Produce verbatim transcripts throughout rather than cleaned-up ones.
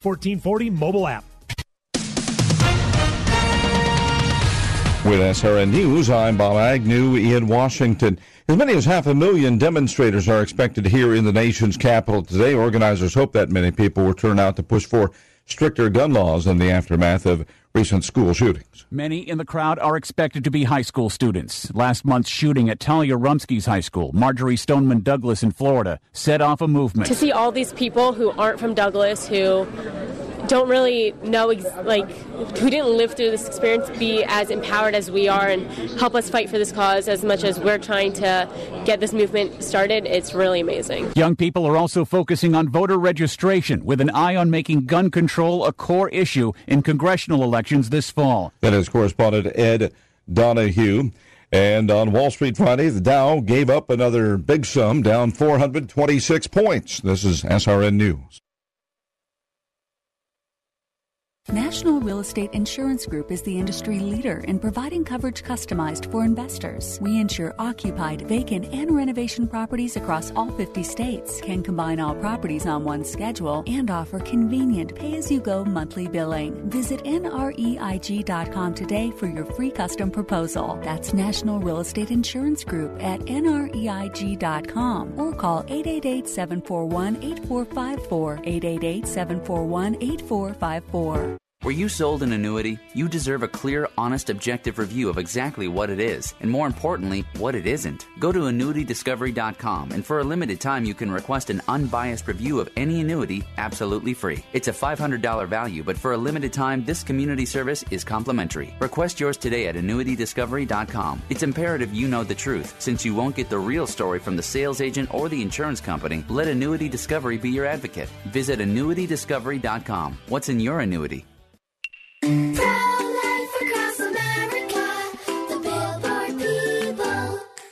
fourteen forty mobile app. With S R N News, I'm Bob Agnew in Washington. As many as half a million demonstrators are expected here in the nation's capital today. Organizers hope that many people will turn out to push for stricter gun laws in the aftermath of recent school shootings. Many in the crowd are expected to be high school students. Last month's shooting at Talia Rumsky's high school, Marjorie Stoneman Douglas in Florida, set off a movement. To see all these people who aren't from Douglas, who don't really know, ex- like, who didn't live through this experience, be as empowered as we are and help us fight for this cause as much as we're trying to get this movement started. It's really amazing. Young people are also focusing on voter registration with an eye on making gun control a core issue in congressional elections this fall. That is correspondent Ed Donahue. And on Wall Street Friday, the Dow gave up another big sum, down four hundred twenty-six points. This is S R N News. National Real Estate Insurance Group is the industry leader in providing coverage customized for investors. We insure occupied, vacant, and renovation properties across all fifty states, can combine all properties on one schedule, and offer convenient pay-as-you-go monthly billing. Visit N R E I G dot com today for your free custom proposal. That's National Real Estate Insurance Group at N R E I G dot com or call eight eight eight, seven four one, eight four five four, eight eight eight, seven four one, eight four five four. Were you sold an annuity? You deserve a clear, honest, objective review of exactly what it is, and more importantly, what it isn't. Go to annuity discovery dot com, and for a limited time, you can request an unbiased review of any annuity absolutely free. It's a five hundred dollars value, but for a limited time, this community service is complimentary. Request yours today at annuity discovery dot com. It's imperative you know the truth. Since you won't get the real story from the sales agent or the insurance company, let Annuity Discovery be your advocate. Visit annuity discovery dot com. What's in your annuity? Pro-Life Across America, the Billboard people.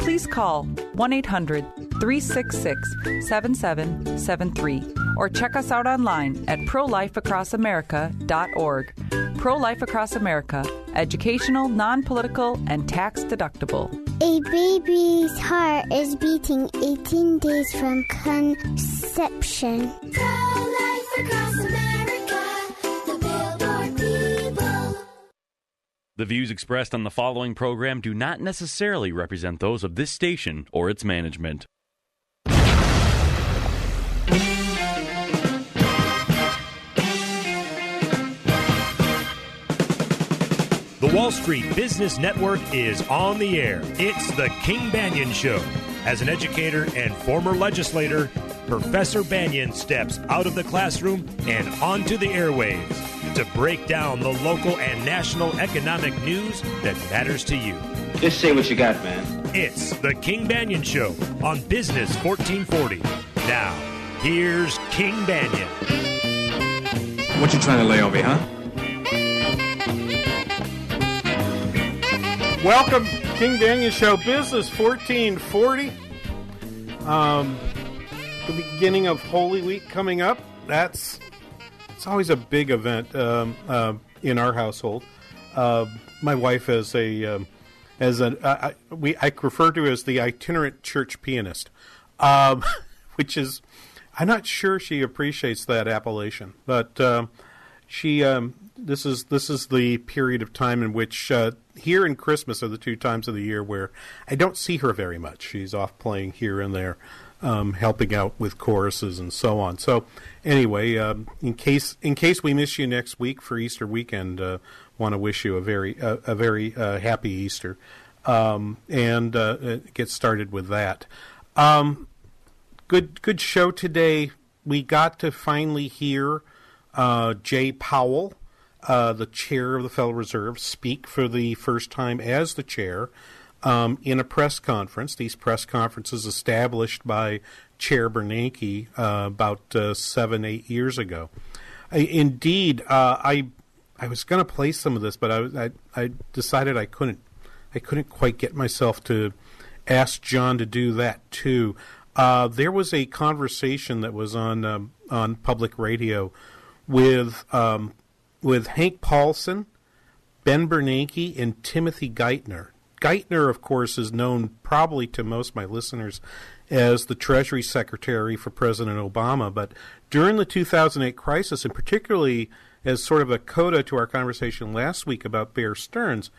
please call one eight hundred, three six six, seven seven seven three or check us out online at pro life across america dot org. Pro-Life Across America, educational, non-political, and tax-deductible. A baby's heart is beating eighteen days from conception. Pro-Life Across America, the Billboard people. The views expressed on the following program do not necessarily represent those of this station or its management. The Wall Street Business Network is on the air. It's the King Banyan Show. As an educator and former legislator, Professor Banyan steps out of the classroom and onto the airwaves to break down the local and national economic news that matters to you. Just say what you got, man. It's the King Banyan Show on Business fourteen forty. Now, here's King Banyan. What you trying to lay over here, huh? Welcome, King Banyan Show, Business fourteen forty. Um, the beginning of Holy Week coming up. That's it's always a big event um, uh, in our household. Uh, my wife is a um, as an uh, I, we I refer to as the itinerant church pianist, um, which is I'm not sure she appreciates that appellation, but um, she um, this is this is the period of time in which. Uh, Here and Christmas are the two times of the year where I don't see her very much. She's off playing here and there um, helping out with choruses and so on. So anyway, uh, in case in case we miss you next week for Easter weekend, uh, want to wish you a very uh, a very uh, happy Easter, um, and uh, get started with that. Um, good good show today. We got to finally hear uh, Jay Powell, uh, the chair of the Federal Reserve, speak for the first time as the chair um, in a press conference. These press conferences established by Chair Bernanke uh, about uh, seven, eight years ago. I, indeed, uh, I I was going to play some of this, but I, I I decided I couldn't I couldn't quite get myself to ask John to do that too. Uh, there was a conversation that was on um, on public radio with um, with Hank Paulson, Ben Bernanke, and Timothy Geithner. Geithner, of course, is known probably to most of my listeners as the Treasury Secretary for President Obama. But during the two thousand eight crisis, and particularly as sort of a coda to our conversation last week about Bear Stearns,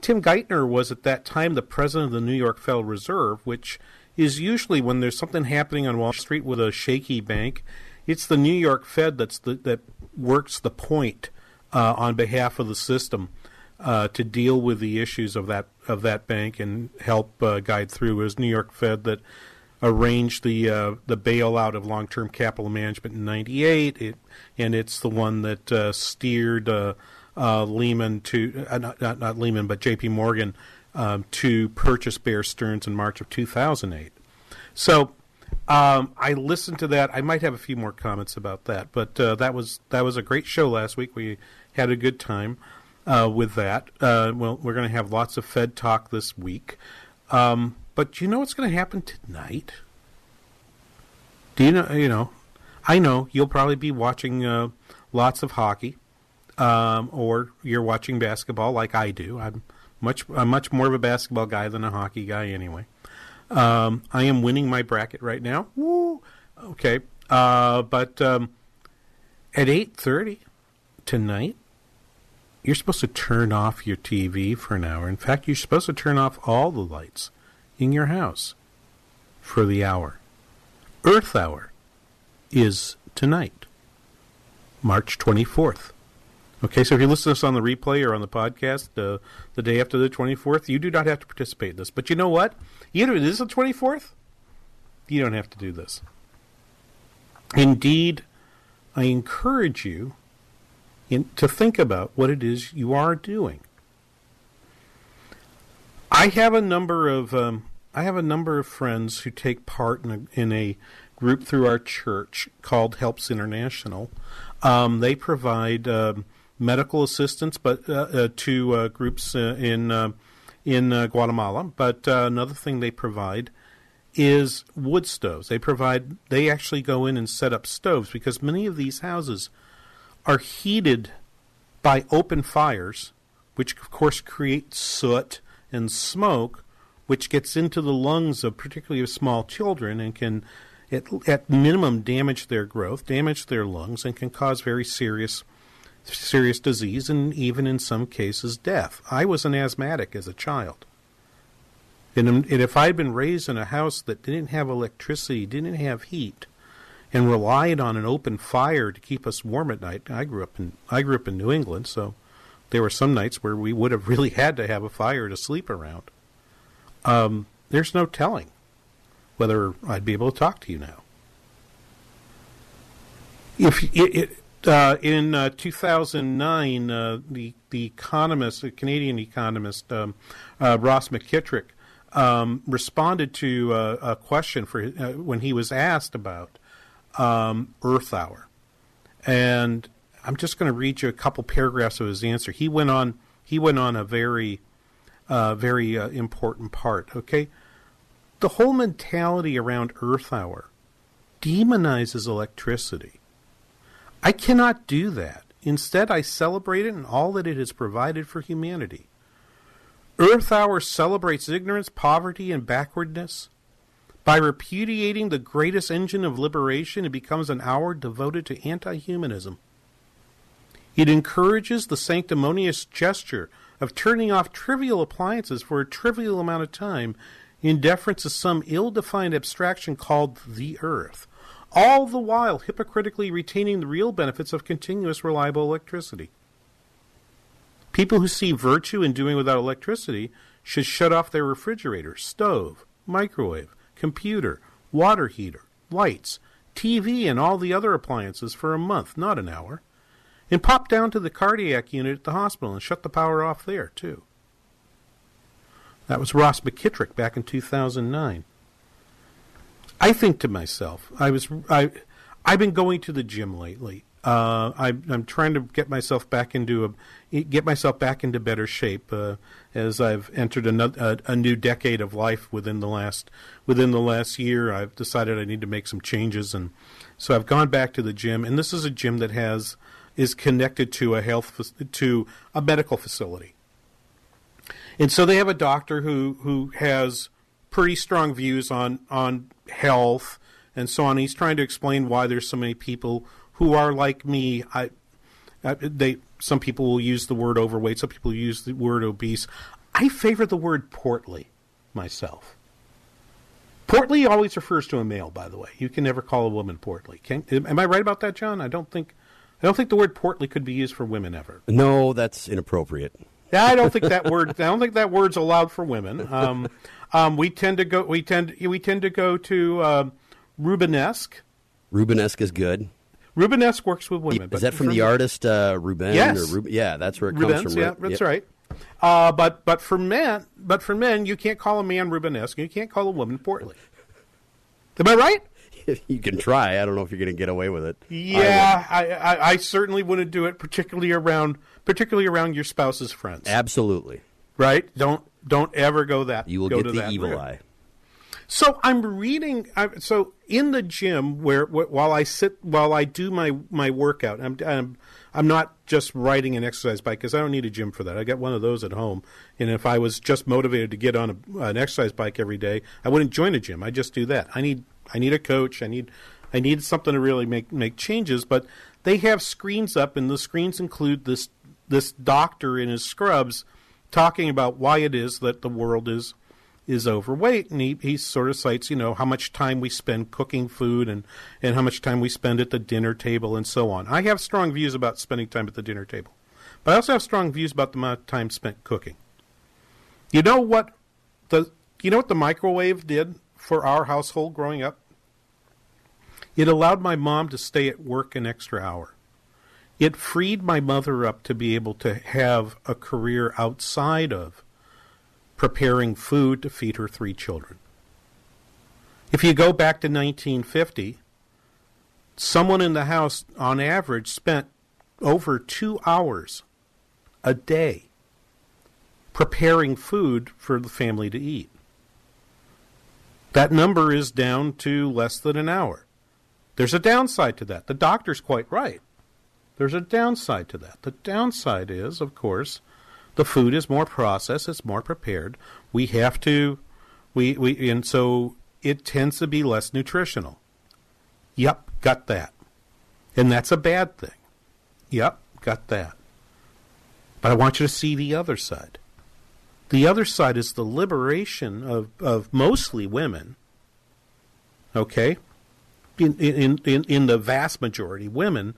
Tim Geithner was at that time the president of the New York Federal Reserve, which is usually when there's something happening on Wall Street with a shaky bank, it's the New York Fed that's the, that works the point uh, on behalf of the system uh, to deal with the issues of that of that bank and help uh, guide through. It was New York Fed that arranged the uh, the bailout of long-term capital management in ninety-eight, it, and it's the one that uh, steered uh, uh, Lehman to uh, not, not not Lehman but J P Morgan Um, to purchase Bear Stearns in March of two thousand eight. So um, I listened to that. I might have a few more comments about that, but uh, that was that was a great show last week. We had a good time uh, with that. Uh, well, we're going to have lots of Fed talk this week. Um, but you know what's going to happen tonight? Do you know? You know, I know you'll probably be watching uh, lots of hockey, um, or you're watching basketball like I do. I'm Much, I'm much more of a basketball guy than a hockey guy anyway. Um, I am winning my bracket right now. Woo! Okay. Uh, but um, at eight thirty tonight, you're supposed to turn off your T V for an hour. In fact, you're supposed to turn off all the lights in your house for the hour. Earth Hour is tonight, March twenty-fourth. Okay, so if you listen to us on the replay or on the podcast uh, the day after the twenty-fourth, you do not have to participate in this. But you know what? Either it is the twenty-fourth, you don't have to do this. Indeed, I encourage you in, to think about what it is you are doing. I have a number of um, I have a number of friends who take part in a, in a group through our church called Helps International. Um, they provide Um, medical assistance, but uh, uh, to uh, groups uh, in uh, in uh, Guatemala. But uh, another thing they provide is wood stoves. They provide. They actually go in and set up stoves because many of these houses are heated by open fires, which of course create soot and smoke, which gets into the lungs of particularly of small children and can, at, at minimum, damage their growth, damage their lungs, and can cause very serious. serious disease and even in some cases death. I was an asthmatic as a child. And, and if I'd been raised in a house that didn't have electricity, didn't have heat, and relied on an open fire to keep us warm at night, I grew up in I grew up in New England, so there were some nights where we would have really had to have a fire to sleep around. Um, there's no telling whether I'd be able to talk to you now. If it, it Uh, in uh, two thousand nine, uh, the the economist, the Canadian economist um, uh, Ross McKitrick, um, responded to uh, a question for uh, when he was asked about um, Earth Hour, and I'm just going to read you a couple paragraphs of his answer. He went on. He went on a very, uh, very uh, important part. Okay, the whole mentality around Earth Hour demonizes electricity. I cannot do that. Instead, I celebrate it and all that it has provided for humanity. Earth Hour celebrates ignorance, poverty, and backwardness. By repudiating the greatest engine of liberation, it becomes an hour devoted to anti-humanism. It encourages the sanctimonious gesture of turning off trivial appliances for a trivial amount of time in deference to some ill-defined abstraction called the Earth, all the while hypocritically retaining the real benefits of continuous reliable electricity. People who see virtue in doing without electricity should shut off their refrigerator, stove, microwave, computer, water heater, lights, T V, and all the other appliances for a month, not an hour, and pop down to the cardiac unit at the hospital and shut the power off there, too. That was Ross McKitrick back in two thousand nine. I think to myself, I was, I, I've been going to the gym lately. Uh, I, I'm trying to get myself back into a, get myself back into better shape uh, as I've entered another, a, a new decade of life. Within the last within the last year, I've decided I need to make some changes, and so I've gone back to the gym. And this is a gym that has is connected to a health to a medical facility, and so they have a doctor who who has pretty strong views on on health and so on. He's trying to explain why there's so many people who are like me. I, I, they, some people will use the word overweight. Some people use the word obese. I favor the word portly myself. Portly always refers to a male, by the way. You can never call a woman portly. Can, am I right about that, John? I don't think, I don't think the word portly could be used for women ever. No, that's inappropriate. I don't think that word. I don't think that word's allowed for women. Um, um, we tend to go. We tend. We tend to go to uh, Rubenesque. Rubenesque is good. Rubenesque works with women. Is but that from, from the artist uh, Rubens? Yes. Or Ruben, yeah, that's where it Rubens, comes from. Yeah, that's yep. right. Uh, but but for men, but for men, you can't call a man Rubenesque. You can't call a woman portly. Am I right? You can try. I don't know if you're going to get away with it. Yeah, I, I, I certainly wouldn't do it, particularly around particularly around your spouse's friends. Absolutely. Right? Don't don't ever go that. You will go get to the that evil route. Eye. So I'm reading. I, so in the gym, where wh- while I sit, while I do my, my workout, I'm, I'm I'm not just riding an exercise bike because I don't need a gym for that. I got one of those at home, and if I was just motivated to get on a, an exercise bike every day, I wouldn't join a gym. I just do that. I need I need a coach. I need I need something to really make make changes. But they have screens up, and the screens include this this doctor in his scrubs talking about why it is that the world is. is overweight, and he, he sort of cites, you know, how much time we spend cooking food and, and how much time we spend at the dinner table and so on. I have strong views about spending time at the dinner table, but I also have strong views about the amount of time spent cooking. You know what the you know what the microwave did for our household growing up? It allowed my mom to stay at work an extra hour. It freed my mother up to be able to have a career outside of preparing food to feed her three children. If you go back to nineteen fifty, someone in the house, on average, spent over two hours a day preparing food for the family to eat. That number is down to less than an hour. There's a downside to that. The doctor's quite right. There's a downside to that. The downside is, of course, the food is more processed, it's more prepared. We have to, we, we, and so it tends to be less nutritional. Yep, got that. And that's a bad thing. Yep, got that. But I want you to see the other side. The other side is the liberation of, of mostly women, okay, in, in, in, in the vast majority, women,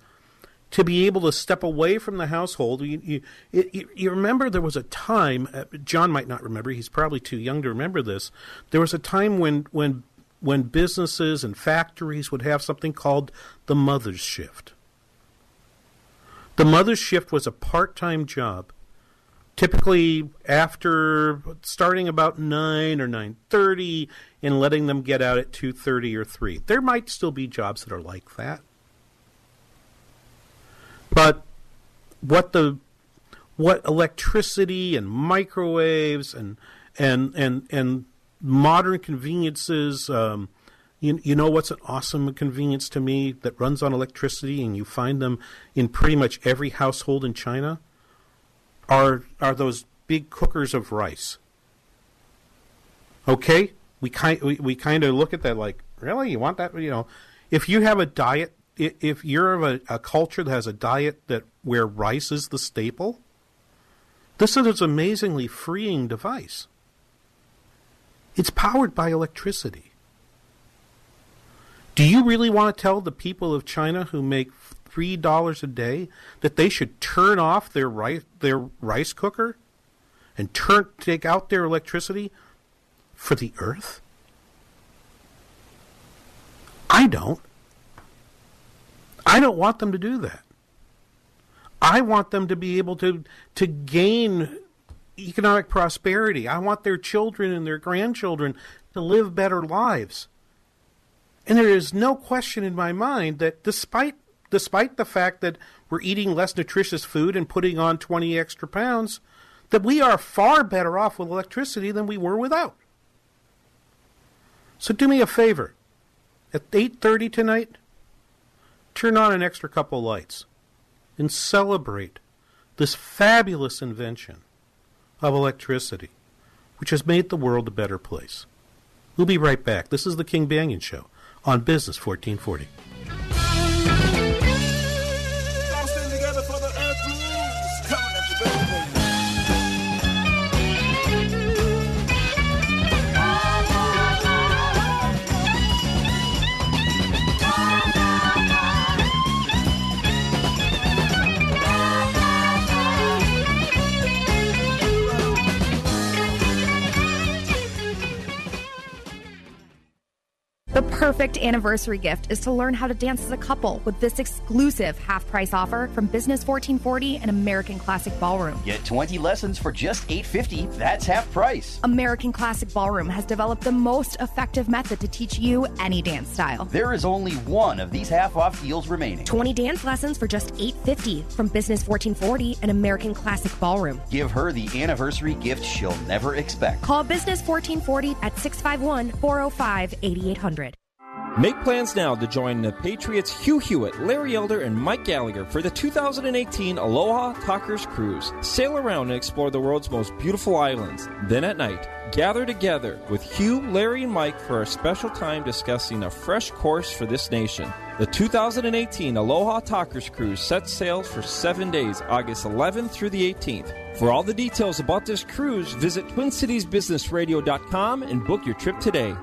to be able to step away from the household. You, you, you, you remember there was a time, uh, John might not remember, he's probably too young to remember this, there was a time when when when businesses and factories would have something called the mother's shift. The mother's shift was a part-time job, typically after starting about nine or nine thirty and letting them get out at two thirty or three. There might still be jobs that are like that. But what the what electricity and microwaves and and and, and modern conveniences, um, you, you know what's an awesome convenience to me that runs on electricity, and you find them in pretty much every household in China, are are those big cookers of rice. Okay, we kind we, we kind of look at that like, really, you want that? You know, if you have a diet. If you're of a, a culture that has a diet that where rice is the staple, this is an amazingly freeing device. It's powered by electricity. Do you really want to tell the people of China who make three dollars a day that they should turn off their rice, their rice cooker and turn take out their electricity for the earth? I don't. I don't want them to do that. I want them to be able to, to gain economic prosperity. I want their children and their grandchildren to live better lives. And there is no question in my mind that despite despite the fact that we're eating less nutritious food and putting on twenty extra pounds, that we are far better off with electricity than we were without. So do me a favor. At eight thirty tonight, turn on an extra couple lights and celebrate this fabulous invention of electricity, which has made the world a better place. We'll be right back. This is the King Banyan Show on Business fourteen forty. The perfect anniversary gift is to learn how to dance as a couple with this exclusive half-price offer from Business fourteen forty and American Classic Ballroom. Get twenty lessons for just eight dollars and fifty cents. That's half price. American Classic Ballroom has developed the most effective method to teach you any dance style. There is only one of these half-off deals remaining. twenty dance lessons for just eight dollars and fifty cents from Business fourteen forty and American Classic Ballroom. Give her the anniversary gift she'll never expect. Call Business fourteen forty at six five one, four oh five, eight eight zero zero. Make plans now to join the Patriots Hugh Hewitt, Larry Elder, and Mike Gallagher for the two thousand eighteen Aloha Talkers Cruise. Sail around and explore the world's most beautiful islands. Then at night, gather together with Hugh, Larry, and Mike for a special time discussing a fresh course for this nation. The two thousand eighteen Aloha Talkers Cruise sets sail for seven days, August eleventh through the eighteenth. For all the details about this cruise, visit twin cities business radio dot com and book your trip today.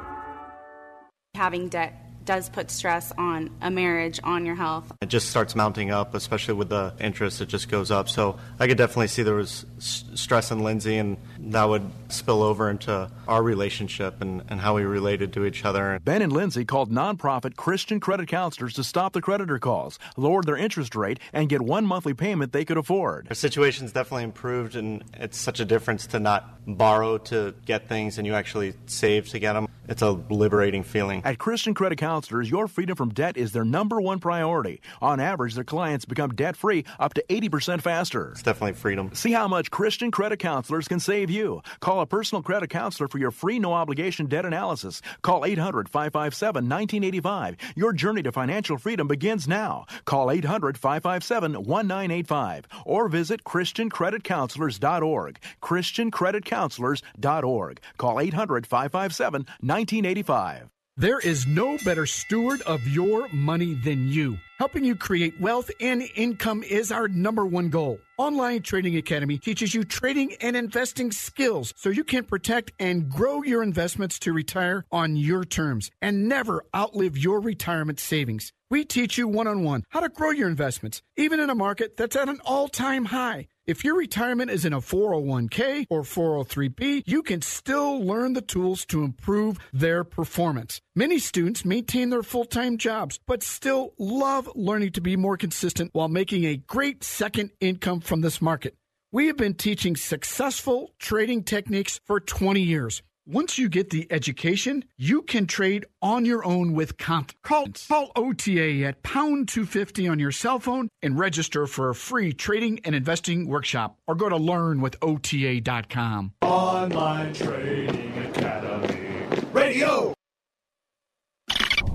Having debt does put stress on a marriage, on your health. It just starts mounting up, especially with the interest. It just goes up. So I could definitely see there was s- stress in Lindsay, and that would spill over into our relationship and, and how we related to each other. Ben and Lindsay called nonprofit Christian credit counselors to stop the creditor calls, lowered their interest rate, and get one monthly payment they could afford. Our situation's definitely improved, and it's such a difference to not borrow to get things and you actually save to get them. It's a liberating feeling. At Christian Credit Counselors, your freedom from debt is their number one priority. On average, their clients become debt-free up to eighty percent faster. It's definitely freedom. See how much Christian Credit Counselors can save you. Call a personal credit counselor for your free no-obligation debt analysis. Call eight hundred, five five seven, one nine eight five. Your journey to financial freedom begins now. Call eight hundred, five five seven, one nine eight five or visit christian credit counselors dot org. christian credit counselors dot org. Call eight hundred, five five seven, one nine eight five. nineteen eighty-five. There is no better steward of your money than you. Helping you create wealth and income is our number one goal. Online Trading Academy teaches you trading and investing skills so you can protect and grow your investments to retire on your terms and never outlive your retirement savings. We teach you one-on-one how to grow your investments, even in a market that's at an all-time high. If your retirement is in a four oh one k or four oh three b, you can still learn the tools to improve their performance. Many students maintain their full-time jobs, but still love learning to be more consistent while making a great second income from this market. We have been teaching successful trading techniques for twenty years. Once you get the education, you can trade on your own with confidence. Call, call O T A at pound two fifty on your cell phone and register for a free trading and investing workshop or go to learn with O T A dot com. Online Trading Academy Radio.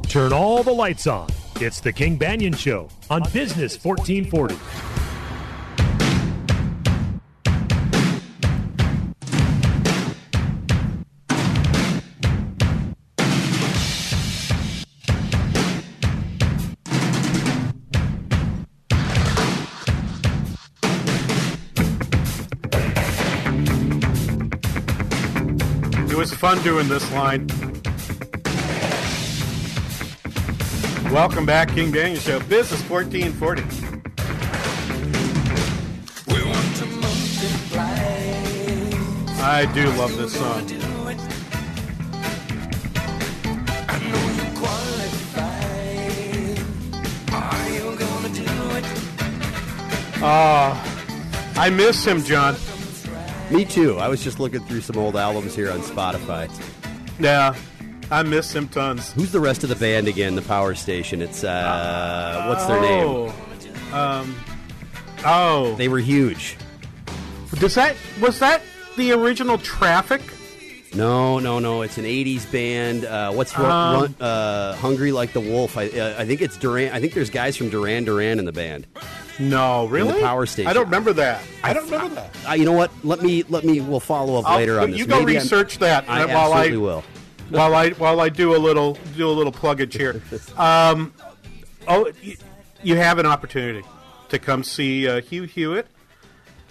Turn all the lights on. It's the King Banyan Show on, on Business fourteen forty. It was fun doing this line. Welcome back, King Banyan Show, Business fourteen forty. We want to multiply. I do love this song. Oh, I miss him, John. Me too. I was just looking through some old albums here on Spotify. Yeah, I miss him tons. Who's the rest of the band again, The Power Station? It's, uh, uh what's their oh, name? Um, oh. They were huge. Does that, was that the original Traffic? No, no, no. It's an eighties band. Uh, what's um, run, uh, Hungry Like the Wolf? I, uh, I think it's Duran. I think there's guys from Duran Duran in the band. No, really? In the Power Station. I don't remember that. I, I don't remember that. I, you know what? Let me. Let me. We'll follow up I'll, later on. You this. go Maybe research I'm, that. I while absolutely I, will. while I while I do a little do a little pluggage here. Um, oh, you, you have an opportunity to come see uh, Hugh Hewitt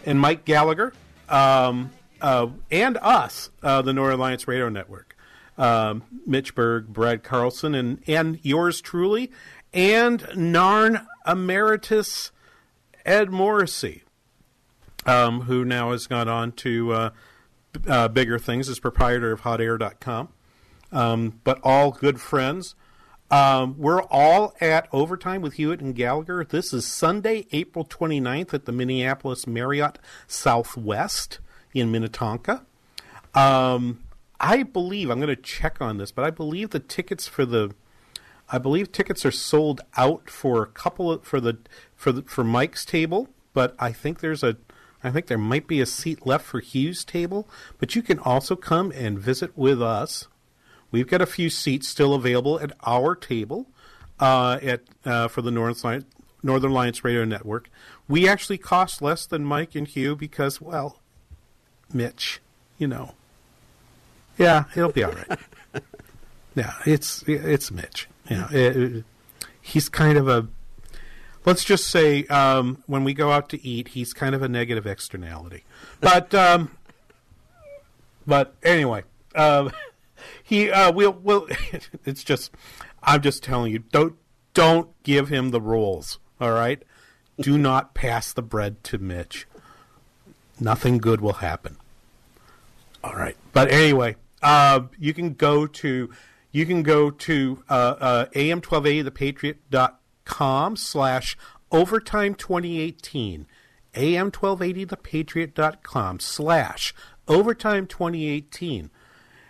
and Mike Gallagher. Um, Uh, and us, uh, the Northern Alliance Radio Network, um, Mitch Berg, Brad Carlson, and, and yours truly, and Narn Emeritus Ed Morrissey, um, who now has gone on to uh, uh, bigger things, is proprietor of hot air dot com, um, but all good friends. Um, we're all at Overtime with Hewitt and Gallagher. This is Sunday, April twenty-ninth at the Minneapolis Marriott Southwest in Minnetonka. Um, I believe, I'm going to check on this, but I believe the tickets for the, I believe tickets are sold out for a couple of, for the, for the, for Mike's table, but I think there's a, I think there might be a seat left for Hugh's table, but you can also come and visit with us. We've got a few seats still available at our table, uh, at, uh, for the North Alliance, Northern Alliance Radio Network. We actually cost less than Mike and Hugh because, well, Mitch, you know, yeah, he'll be all right. Yeah, it's it's Mitch. Yeah, it, it, he's kind of a, let's just say, um, when we go out to eat, he's kind of a negative externality. But um, but anyway, um, he uh, will will. It's just, I'm just telling you, don't don't give him the rolls. All right, do not pass the bread to Mitch. Nothing good will happen. All right, but anyway, uh, you can go to you can go to uh, uh, A M twelve eighty the patriot dot com slash overtime twenty eighteen. A M twelve eighty the patriot dot com slash overtime twenty eighteen.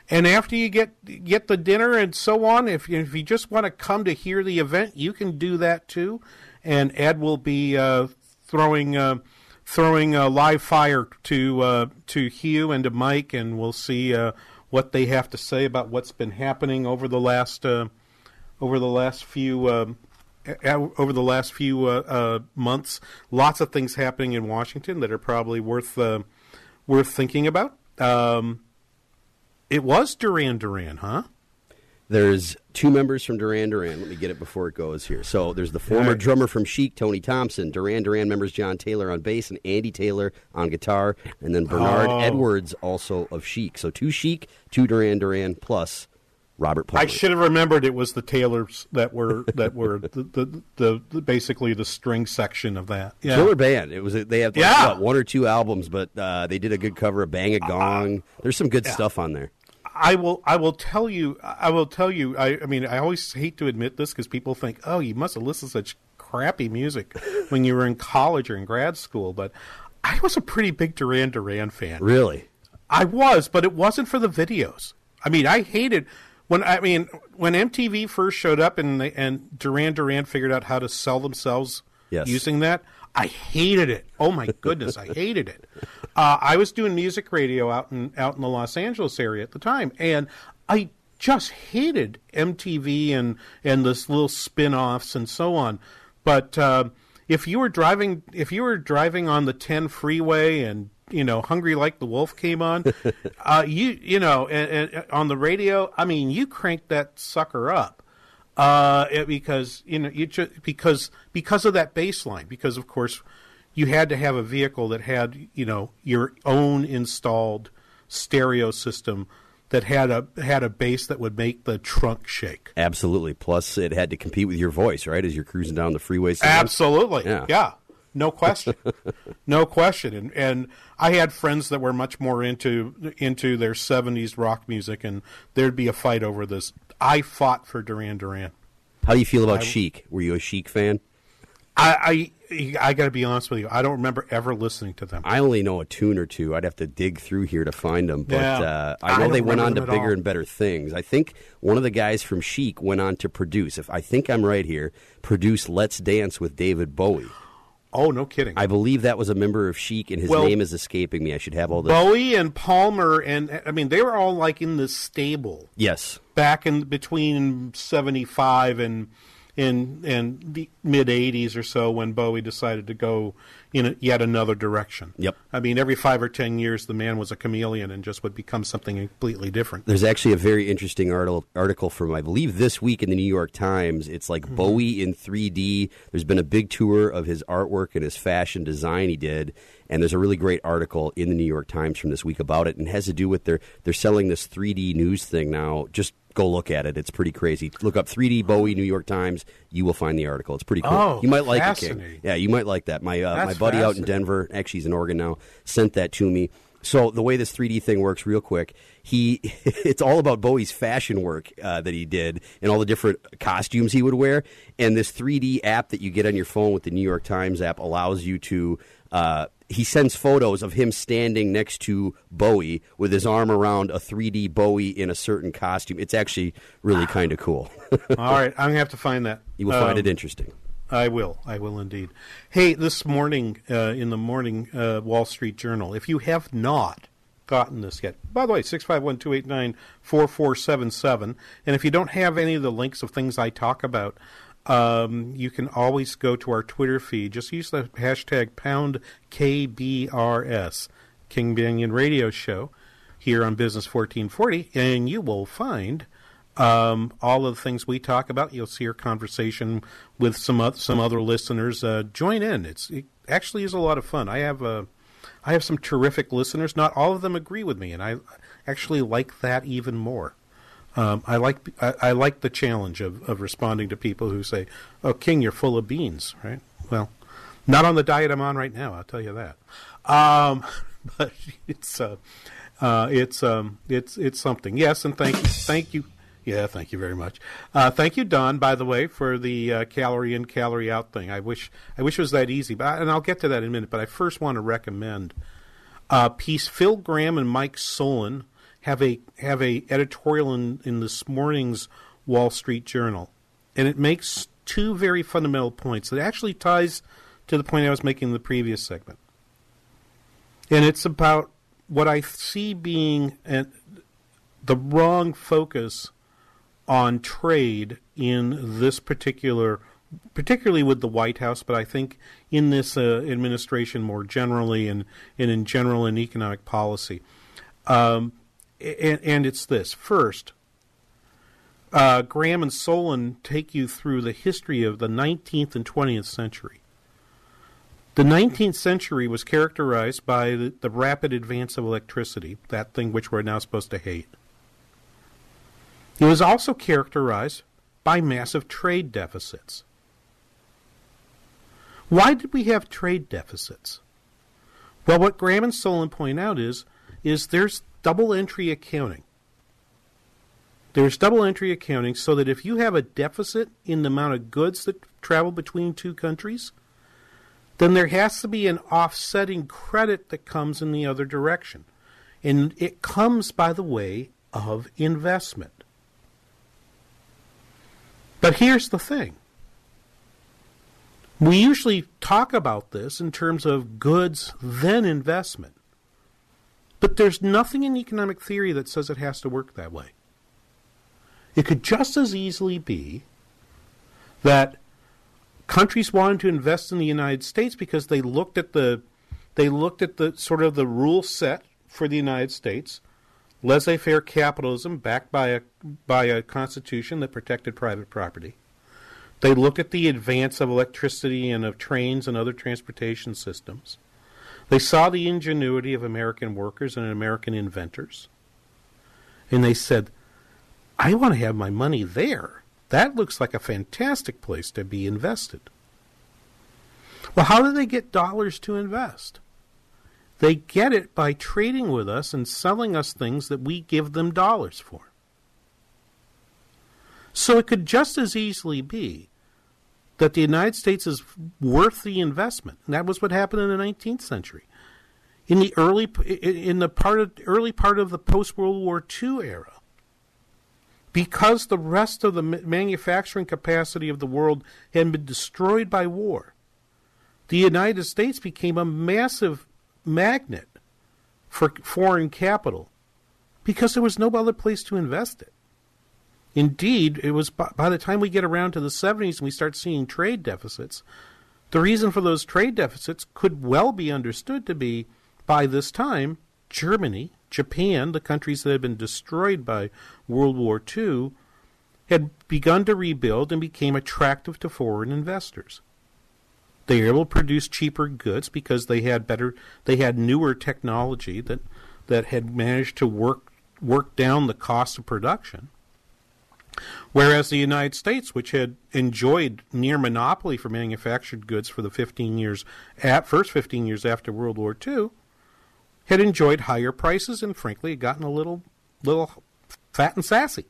And after you get get the dinner and so on, if if you just want to come to hear the event, you can do that too. And Ed will be uh, throwing. Uh, Throwing a live fire to uh, to Hugh and to Mike, and we'll see uh, what they have to say about what's been happening over the last uh, over the last few um, over the last few uh, uh, months. Lots of things happening in Washington that are probably worth uh, worth thinking about. Um, it was Duran Duran, huh? There's two members from Duran Duran. Let me get it before it goes here. So there's the former right. drummer from Chic, Tony Thompson. Duran Duran members John Taylor on bass and Andy Taylor on guitar. And then Bernard oh. Edwards, also of Chic. So two Chic, two Duran Duran, plus Robert Palmer. I should have remembered it was the Taylors that were that were the, the, the, the basically the string section of that. Yeah. Killer band. It was they have like, yeah. what, one or two albums, but uh, they did a good cover of Bang a Gong. Uh, there's some good yeah. stuff on there. I will. I will tell you. I will tell you. I, I mean, I always hate to admit this because people think, "Oh, you must have listened to such crappy music when you were in college or in grad school." But I was a pretty big Duran Duran fan. Really, I was, but it wasn't for the videos. I mean, I hated when I mean when M T V first showed up and they, and Duran Duran figured out how to sell themselves yes. using that. I hated it. Oh my goodness, I hated it. Uh, I was doing music radio out in out in the Los Angeles area at the time, and I just hated M T V and and this little spin-offs and so on. But uh, if you were driving, if you were driving on the ten freeway, and you know, "Hungry Like the Wolf" came on, uh, you you know, and, and on the radio, I mean, you cranked that sucker up. Uh, it, because you know, you just, because because of that baseline, because of course, you had to have a vehicle that had you know your own installed stereo system that had a had a bass that would make the trunk shake. Absolutely. Plus, it had to compete with your voice, right, as you're cruising down the freeway somewhere. Absolutely. Yeah. yeah. No question. no question. And and I had friends that were much more into into their seventies rock music, and there'd be a fight over this. I fought for Duran Duran. How do you feel about I, Chic? Were you a Chic fan? I I, I got to be honest with you. I don't remember ever listening to them. I only know a tune or two. I'd have to dig through here to find them. But yeah, uh, I know I they went on to bigger all. and better things. I think one of the guys from Chic went on to produce, if I think I'm right here, produce Let's Dance with David Bowie. Oh, no kidding. I believe that was a member of Chic, and his well, name is escaping me. I should have all the... Bowie and Palmer, and I mean, they were all like in the stable. Yes. Back in between seventy-five and in in the mid-eighties or so when Bowie decided to go in a, yet another direction. Yep. I mean, every five or ten years, the man was a chameleon and just would become something completely different. There's actually a very interesting article, article from, I believe, this week in the New York Times. It's like mm-hmm. Bowie in three D. There's been a big tour of his artwork and his fashion design he did. And there's a really great article in the New York Times from this week about it. And it has to do with their, they're selling this three D news thing now. Just go look at it. It's pretty crazy. Look up three D Bowie, New York Times. You will find the article. It's pretty cool. Oh, you might like it, King. Yeah, you might like that. My uh, my buddy out in Denver, actually he's in Oregon now, sent that to me. So the way this three D thing works real quick, he it's all about Bowie's fashion work uh, that he did and all the different costumes he would wear. And this three D app that you get on your phone with the New York Times app allows you to uh, – he sends photos of him standing next to Bowie with his arm around a three D Bowie in a certain costume. It's actually really kind of cool. All right. I'm going to have to find that. You will um, find it interesting. I will. I will indeed. Hey, this morning, uh, in the morning, uh, Wall Street Journal, if you have not gotten this yet, by the way, six five one, two eight nine, four four seven seven. And if you don't have any of the links of things I talk about, Um, you can always go to our Twitter feed. Just use the hashtag pound K B R S, King Banyan Radio Show, here on Business fourteen forty, and you will find um, all of the things we talk about. You'll see our conversation with some other, some other listeners. Uh, join in. It's, it actually is a lot of fun. I have a, I have some terrific listeners. Not all of them agree with me, and I actually like that even more. Um, I like I, I like the challenge of, of responding to people who say, "Oh, King, you're full of beans," right? Well, not on the diet I'm on right now, I'll tell you that. Um, but it's uh, uh, it's um, it's it's something. Yes, and thank you, thank you, yeah, thank you very much. Uh, thank you, Don, by the way, for the uh, calorie in, calorie out thing. I wish I wish it was that easy, but I, and I'll get to that in a minute. But I first want to recommend uh, piece Phil Graham and Mike Solon have a have a editorial in, in this morning's Wall Street Journal. And it makes two very fundamental points that actually ties to the point I was making in the previous segment. And it's about what I see being an, the wrong focus on trade in this particular, particularly with the White House, but I think in this uh, administration more generally and, and in general in economic policy. Um And, and it's this. First, uh, Graham and Solon take you through the history of the nineteenth and twentieth century. The nineteenth century was characterized by the, the rapid advance of electricity, that thing which we're now supposed to hate. It was also characterized by massive trade deficits. Why did we have trade deficits? Well, what Graham and Solon point out is, is there's double entry accounting. There's double entry accounting so that if you have a deficit in the amount of goods that travel between two countries, then there has to be an offsetting credit that comes in the other direction. And it comes by the way of investment. But here's the thing. We usually talk about this in terms of goods then investment. But there's nothing in economic theory that says it has to work that way. It could just as easily be that countries wanted to invest in the United States because they looked at the they looked at the sort of the rule set for the United States, laissez-faire capitalism backed by a by a constitution that protected private property. They looked at the advance of electricity and of trains and other transportation systems. They saw the ingenuity of American workers and American inventors. and they said, I want to have my money there. That looks like a fantastic place to be invested. Well, how do they get dollars to invest? They get it by trading with us and selling us things that we give them dollars for. So it could just as easily be that the United States is worth the investment. And that was what happened in the nineteenth century. In the early in the part of, early part of the post-World War Two era, because the rest of the manufacturing capacity of the world had been destroyed by war, the United States became a massive magnet for foreign capital because there was no other place to invest it. Indeed, it was by, by the time we get around to the seventies and we start seeing trade deficits, the reason for those trade deficits could well be understood to be, by this time, Germany, Japan, the countries that had been destroyed by World War Two, had begun to rebuild and became attractive to foreign investors. They were able to produce cheaper goods because they had better, they had newer technology that that had managed to work work down the cost of production. Whereas the United States, which had enjoyed near monopoly for manufactured goods for the fifteen years, at first fifteen years after World War Two, had enjoyed higher prices and, frankly, had gotten a little, little fat and sassy.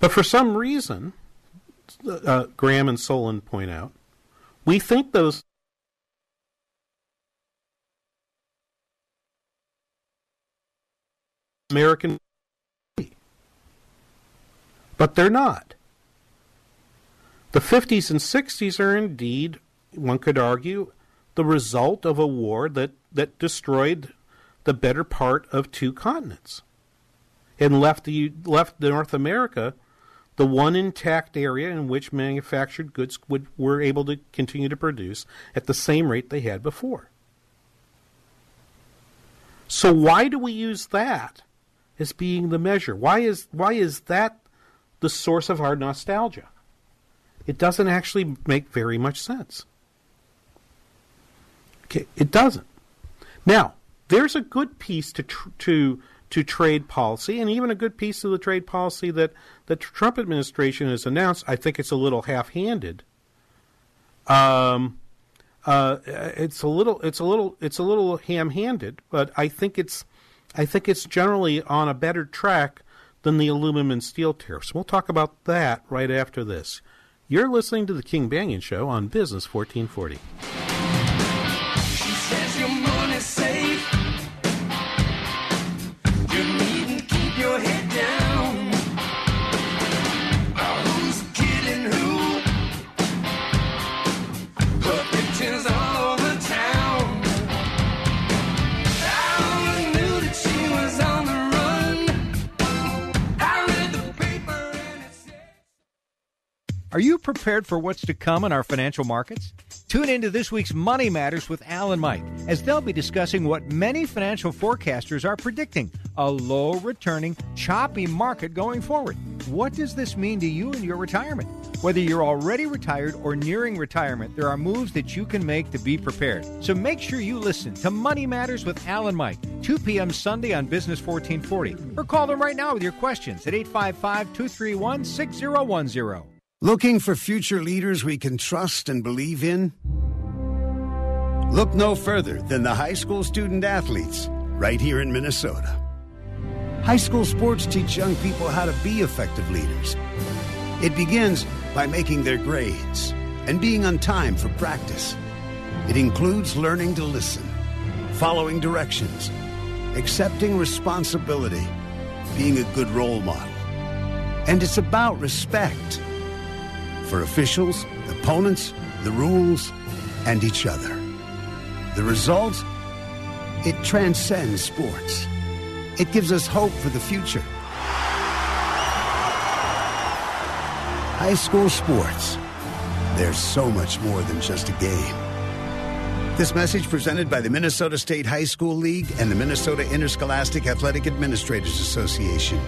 But for some reason, uh, Graham and Solon point out, we think those American, but they're not. The fifties and sixties are indeed, one could argue, the result of a war that, that destroyed the better part of two continents and left the left North America the one intact area in which manufactured goods would, were able to continue to produce at the same rate they had before. So why do we use that as being the measure? Why is why is that the source of our nostalgia? It doesn't actually make very much sense. Okay, it doesn't. Now, there's a good piece to tr- to to trade policy, and even a good piece of the trade policy that the Trump administration has announced. I think it's a little half-handed. Um, uh, it's a little, it's a little, it's a little ham-handed, but I think it's, I think it's generally on a better track than the aluminum and steel tariffs. We'll talk about that right after this. You're listening to the King Banyan Show on Business fourteen forty. She says your money's safe. You needn't keep your head down. Oh, who's kidding who? But pictures all over town. I knew that she was on the Are you prepared for what's to come in our financial markets? Tune into this week's Money Matters with Al and Mike, as they'll be discussing what many financial forecasters are predicting, a low-returning, choppy market going forward. What does this mean to you and your retirement? Whether you're already retired or nearing retirement, there are moves that you can make to be prepared. So make sure you listen to Money Matters with Al and Mike, two p.m. Sunday on Business fourteen forty. Or call them right now with your questions at eight five five, two three one, six zero one zero. Looking for future leaders we can trust and believe in? Look no further than the high school student-athletes right here in Minnesota. High school sports teach young people how to be effective leaders. It begins by making their grades and being on time for practice. It includes learning to listen, following directions, accepting responsibility, being a good role model. And it's about respect. For officials, opponents, the rules, and each other. The result? It transcends sports. It gives us hope for the future. High school sports. They're so much more than just a game. This message presented by the Minnesota State High School League and the Minnesota Interscholastic Athletic Administrators Association.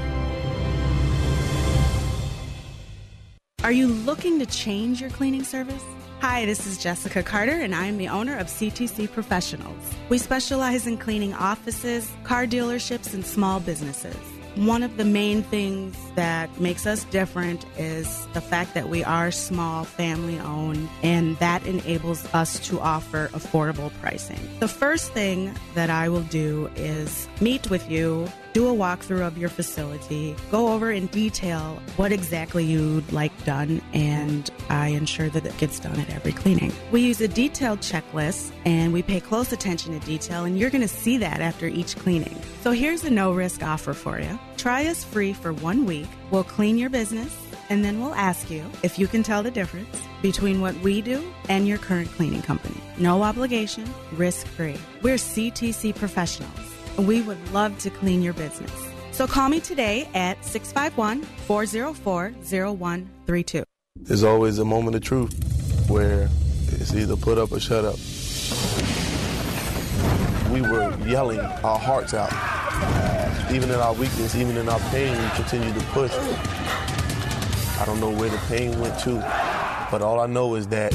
Are you looking to change your cleaning service? Hi, this is Jessica Carter, and I am the owner of C T C Professionals. We specialize in cleaning offices, car dealerships, and small businesses. One of the main things that makes us different is the fact that we are small, family-owned, and that enables us to offer affordable pricing. The first thing that I will do is meet with you, do a walkthrough of your facility, go over in detail what exactly you'd like done, and I ensure that it gets done at every cleaning. We use a detailed checklist, and we pay close attention to detail, and you're going to see that after each cleaning. So here's a no-risk offer for you. Try us free for one week. We'll clean your business, and then we'll ask you if you can tell the difference between what we do and your current cleaning company. No obligation, risk-free. We're C T C Professionals. We would love to clean your business. So call me today at six five one, four zero four, zero one three two. There's always a moment of truth where it's either put up or shut up. We were yelling our hearts out. Even in our weakness, even in our pain, we continued to push. I don't know where the pain went to, but all I know is that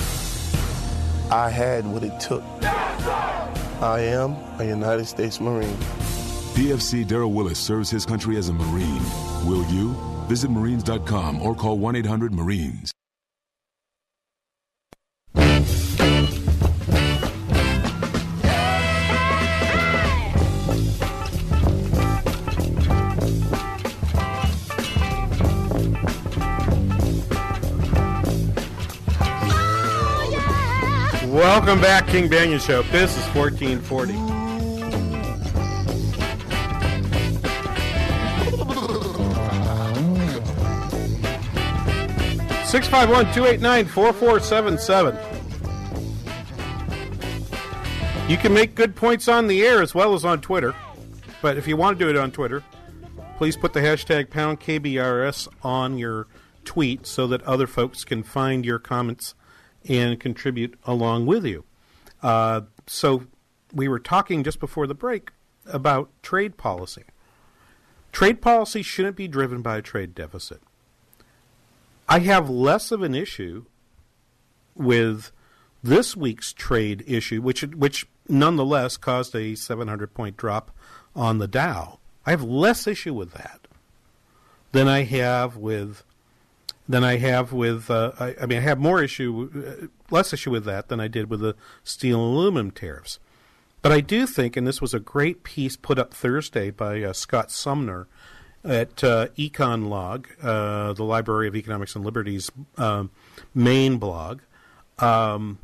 I had what it took. I am a United States Marine. P F C Darrell Willis serves his country as a Marine. Will you? Visit Marines dot com or call one eight hundred Marines. Welcome back, King Banyan Show. This is fourteen forty. six five one, two eight nine, four four seven seven. You can make good points on the air as well as on Twitter. But if you want to do it on Twitter, please put the hashtag pound K B R S on your tweet so that other folks can find your comments and contribute along with you. Uh, so we were talking just before the break about trade policy. Trade policy shouldn't be driven by a trade deficit. I have less of an issue with this week's trade issue, which which nonetheless caused a seven hundred point drop on the Dow. I have less issue with that than I have with than I have with, uh, I, I mean, I have more issue, less issue with that than I did with the steel and aluminum tariffs. But I do think, and this was a great piece put up Thursday by uh, Scott Sumner at uh, EconLog, uh, the Library of Economics and Liberty's um, main blog. Um,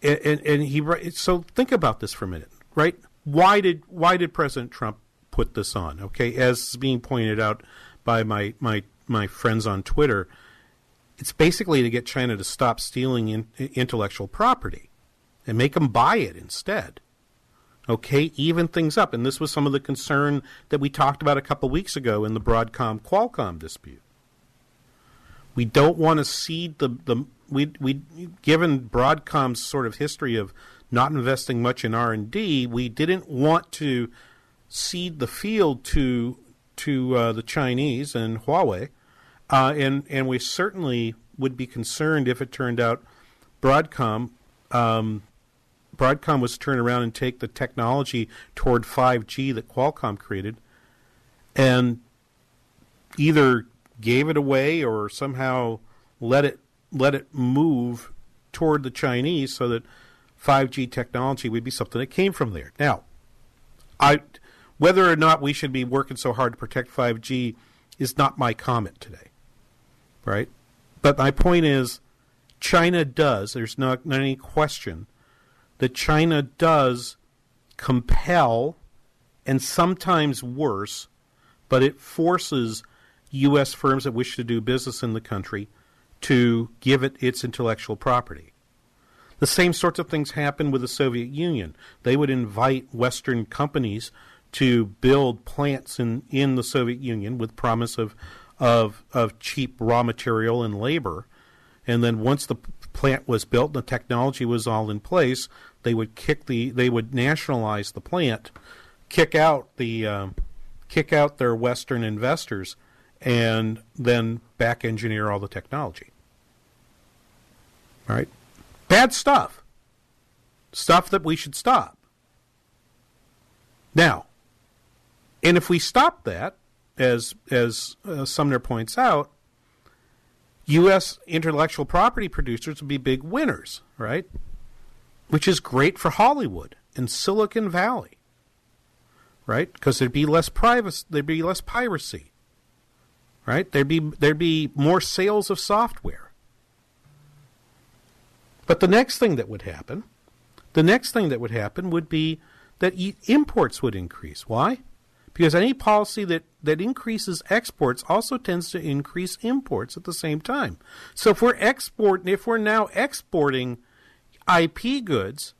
and, and he so think about this for a minute, right? Why did why did President Trump put this on? Okay, as is being pointed out by my my. my friends on Twitter, it's basically to get China to stop stealing in, intellectual property and make them buy it instead. Okay, even things up. And this was some of the concern that we talked about a couple weeks ago in the Broadcom-Qualcomm dispute. We don't want to cede the, the we we given Broadcom's sort of history of not investing much in R and D, we didn't want to cede the field to to uh, the Chinese and Huawei. Uh, and, and we certainly would be concerned if it turned out Broadcom um, Broadcom was to turn around and take the technology toward five G that Qualcomm created and either gave it away or somehow let it let it move toward the Chinese so that five G technology would be something that came from there. Now, I whether or not we should be working so hard to protect five G is not my comment today, right? But my point is China does, there's not, not any question, that China does compel, and sometimes worse, but it forces U S firms that wish to do business in the country to give it its intellectual property. The same sorts of things happened with the Soviet Union. They would invite Western companies to build plants in, in the Soviet Union with promise of, of of cheap raw material and labor. And then once the plant was built and the technology was all in place, they would kick the they would nationalize the plant, kick out the um, kick out their Western investors, and then back engineer all the technology. All right. Bad stuff. Stuff that we should stop. Now, and if we stop that, as as uh, Sumner points out, U S intellectual property producers would be big winners, right? Which is great for Hollywood and Silicon Valley, right? Because there'd be less privacy, there'd be less piracy, right? There'd be there'd be more sales of software. But the next thing that would happen, the next thing that would happen would be that imports would increase. Why? Because any policy that, that increases exports also tends to increase imports at the same time. So if we're export, if we're now exporting I P goods,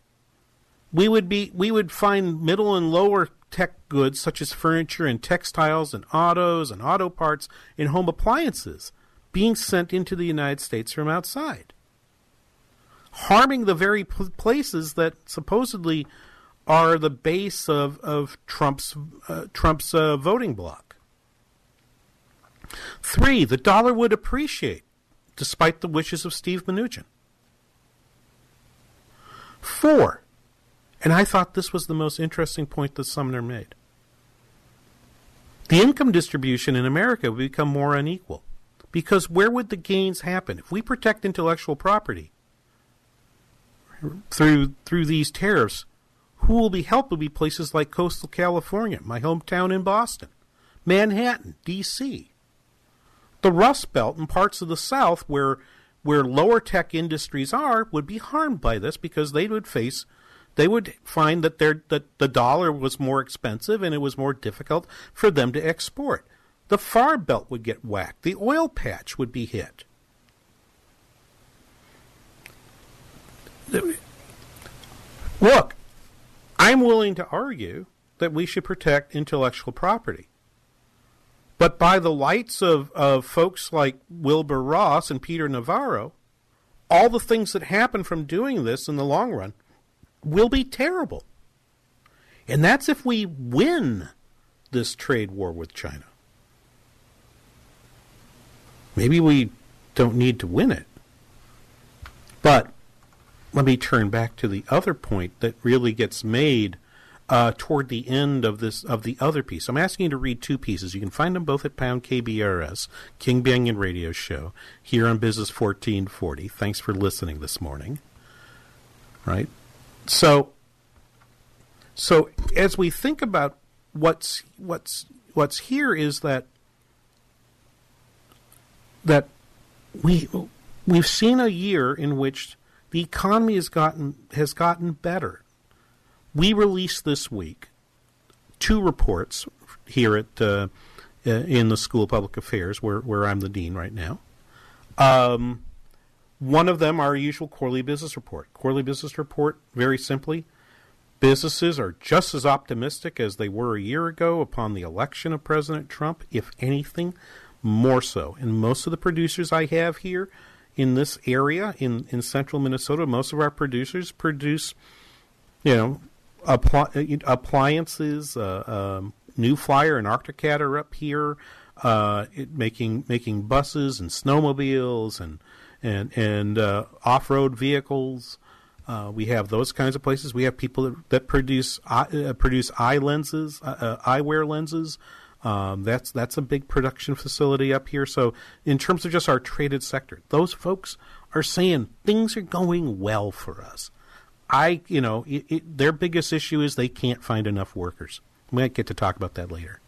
we would be we would find middle and lower tech goods such as furniture and textiles and autos and auto parts and home appliances being sent into the United States from outside, harming the very pl- places that supposedly are the base of of Trump's uh, Trump's uh, voting bloc. Three, the dollar would appreciate, despite the wishes of Steve Mnuchin. Four, and I thought this was the most interesting point that Sumner made, the income distribution in America would become more unequal, because where would the gains happen if we protect intellectual property through through these tariffs? Who will be helped will be places like coastal California, my hometown in Boston, Manhattan, D C, the Rust Belt and parts of the South where where lower tech industries are would be harmed by this, because they would face, they would find that their that the dollar was more expensive and it was more difficult for them to export. The Far Belt would get whacked. The oil patch would be hit. Look, I'm willing to argue that we should protect intellectual property. But by the lights of, of folks like Wilbur Ross and Peter Navarro, all the things that happen from doing this in the long run will be terrible. And that's if we win this trade war with China. Maybe we don't need to win it. But let me turn back to the other point that really gets made uh, toward the end of this of the other piece. I'm asking you to read two pieces. You can find them both at Pound K B R S, King Banyan Radio Show, here on Business fourteen forty. Thanks for listening this morning. Right? So, so as we think about what's what's what's here is that that we we've seen a year in which the economy has gotten has gotten better. We released this week two reports here at uh, in the School of Public Affairs, where where I'm the dean right now. Um, one of them, our usual quarterly business report. Quarterly business report, very simply, businesses are just as optimistic as they were a year ago upon the election of President Trump, if anything, more so. And most of the producers I have here in this area, in, in central Minnesota, most of our producers produce, you know, appli- appliances. Uh, um, New Flyer and Arcticat are up here, uh, it, making making buses and snowmobiles and and and uh, off-road vehicles. Uh, we have those kinds of places. We have people that, that produce uh, uh, produce eye lenses, uh, uh, eyewear lenses. Um, that's that's a big production facility up here. So in terms of just our traded sector, those folks are saying things are going well for us. I, you know, it, it, their biggest issue is they can't find enough workers. We might get to talk about that later.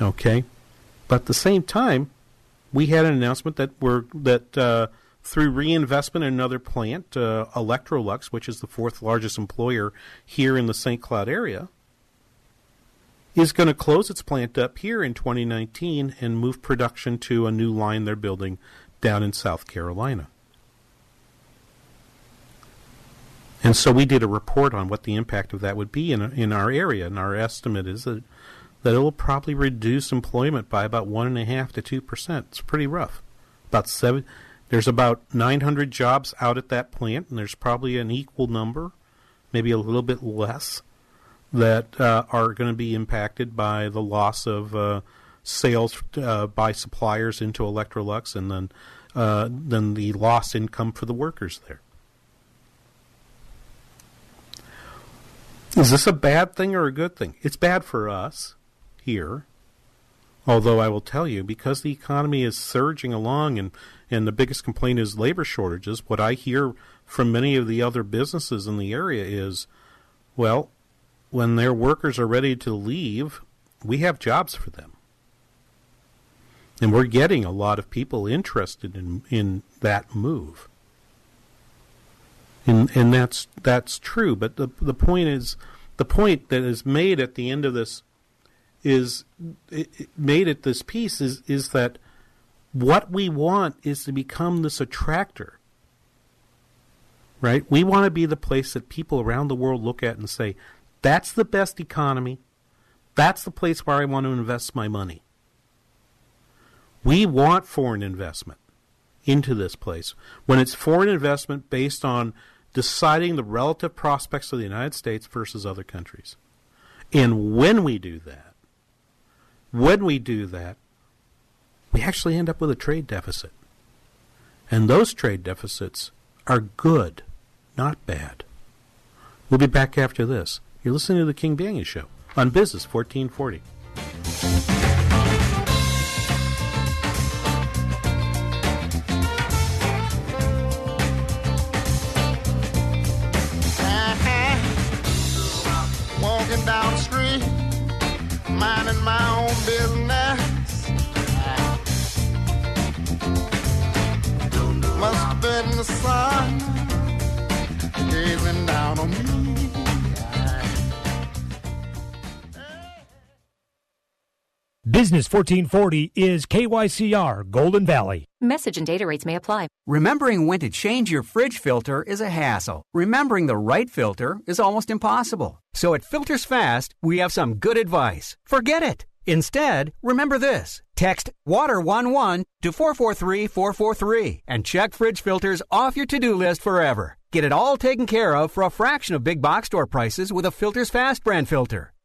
Okay, but at the same time, we had an announcement that we're that uh, through reinvestment in another plant, uh, Electrolux, which is the fourth largest employer here in the Saint Cloud area, is going to close its plant up here in twenty nineteen and move production to a new line they're building down in South Carolina. And so we did a report on what the impact of that would be in in our area, and our estimate is that, that it will probably reduce employment by about one point five to two percent. It's pretty rough. About seven, there's about nine hundred jobs out at that plant, and there's probably an equal number, maybe a little bit less, that uh, are going to be impacted by the loss of uh, sales uh, by suppliers into Electrolux, and then uh, then the lost income for the workers there. Is this a bad thing or a good thing? It's bad for us here. Although I will tell you, because the economy is surging along and, and the biggest complaint is labor shortages, what I hear from many of the other businesses in the area is, well, when their workers are ready to leave, we have jobs for them. And we're getting a lot of people interested in, in that move. And and that's that's true, but the the point is the point that is made at the end of this is it, it made at this piece is is that what we want is to become this attractor. Right? We want to be the place that people around the world look at and say, that's the best economy. That's the place where I want to invest my money. We want foreign investment into this place. When it's foreign investment based on deciding the relative prospects of the United States versus other countries. And when we do that, when we do that, we actually end up with a trade deficit. And those trade deficits are good, not bad. We'll be back after this. You're listening to The King Banyan Show on Business fourteen forty. Down the street, minding my own business. Must have been the sun gazing down on me. Business fourteen forty is K Y C R Golden Valley. Message and data rates may apply. Remembering when to change your fridge filter is a hassle. Remembering the right filter is almost impossible. So at Filters Fast, we have some good advice. Forget it. Instead, remember this. Text water eleven to four four three four four three and check fridge filters off your to-do list forever. Get it all taken care of for a fraction of big box store prices with a Filters Fast brand filter.